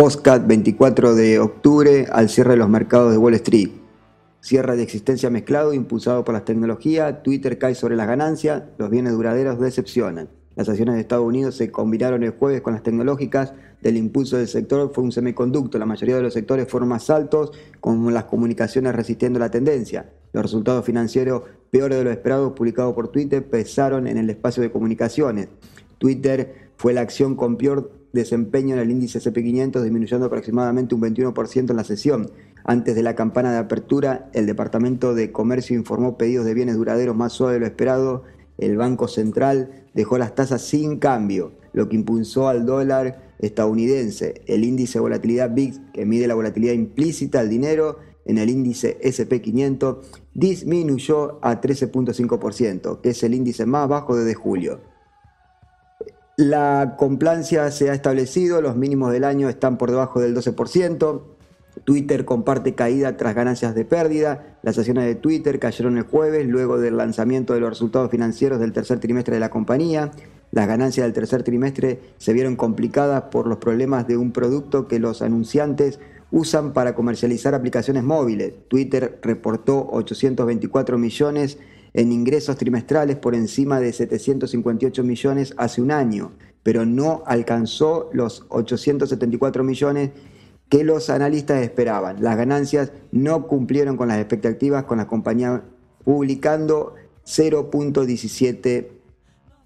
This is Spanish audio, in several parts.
Postcat 24 de octubre al cierre de los mercados de Wall Street. Cierre de existencia mezclado impulsado por las tecnologías. Twitter cae sobre las ganancias. Los bienes duraderos decepcionan. Las acciones de Estados Unidos se combinaron el jueves con las tecnológicas. Del impulso del sector fue un semiconducto. La mayoría de los sectores fueron más altos, con las comunicaciones resistiendo la tendencia. Los resultados financieros peores de lo esperado publicados por Twitter pesaron en el espacio de comunicaciones. Twitter fue la acción con peor desempeño en el índice S&P 500, disminuyendo aproximadamente un 21% en la sesión. Antes de la campana de apertura, el Departamento de Comercio informó pedidos de bienes duraderos más suaves de lo esperado. El Banco Central dejó las tasas sin cambio, lo que impulsó al dólar estadounidense. El índice de volatilidad VIX, que mide la volatilidad implícita al dinero en el índice S&P 500, disminuyó a 13.5%, que es el índice más bajo desde julio. La complacencia se ha establecido, los mínimos del año están por debajo del 12%. Twitter comparte caída tras ganancias de pérdida. Las acciones de Twitter cayeron el jueves luego del lanzamiento de los resultados financieros del tercer trimestre de la compañía. Las ganancias del tercer trimestre se vieron complicadas por los problemas de un producto que los anunciantes usan para comercializar aplicaciones móviles. Twitter reportó 824 millones en ingresos trimestrales por encima de 758 millones hace un año, pero no alcanzó los 874 millones que los analistas esperaban. Las ganancias no cumplieron con las expectativas, con la compañía publicando 0.17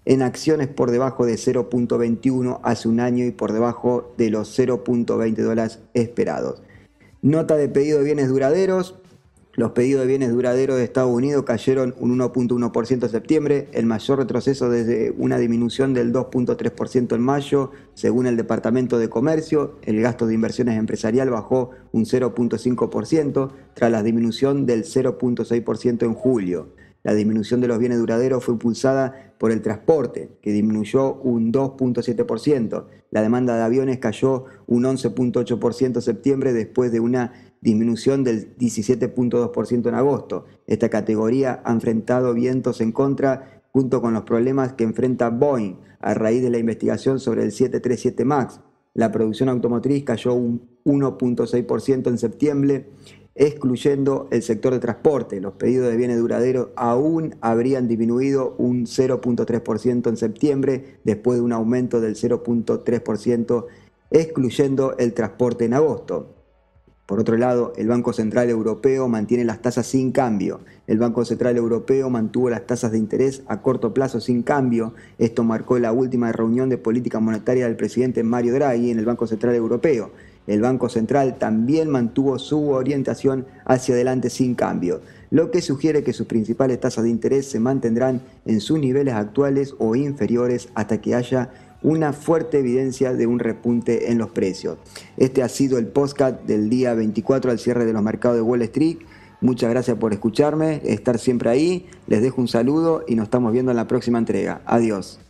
en acciones por debajo de 0.21 hace un año y por debajo de los 0.20 dólares esperados. Nota de pedido de bienes duraderos. Los pedidos de bienes duraderos de Estados Unidos cayeron un 1.1% en septiembre, el mayor retroceso desde una disminución del 2.3% en mayo, según el Departamento de Comercio. El gasto de inversiones empresarial bajó un 0.5% tras la disminución del 0.6% en julio. La disminución de los bienes duraderos fue impulsada por el transporte, que disminuyó un 2.7%. La demanda de aviones cayó un 11.8% en septiembre después de una disminución del 17.2% en agosto. Esta categoría ha enfrentado vientos en contra junto con los problemas que enfrenta Boeing a raíz de la investigación sobre el 737 MAX. La producción automotriz cayó un 1.6% en septiembre, excluyendo el sector de transporte. Los pedidos de bienes duraderos aún habrían disminuido un 0.3% en septiembre, después de un aumento del 0.3%, excluyendo el transporte en agosto. Por otro lado, el Banco Central Europeo mantiene las tasas sin cambio. El Banco Central Europeo mantuvo las tasas de interés a corto plazo sin cambio. Esto marcó la última reunión de política monetaria del presidente Mario Draghi en el Banco Central Europeo. El Banco Central también mantuvo su orientación hacia adelante sin cambio, lo que sugiere que sus principales tasas de interés se mantendrán en sus niveles actuales o inferiores hasta que haya una fuerte evidencia de un repunte en los precios. Este ha sido el podcast del día 24 al cierre de los mercados de Wall Street. Muchas gracias por escucharme, estar siempre ahí. Les dejo un saludo y nos estamos viendo en la próxima entrega. Adiós.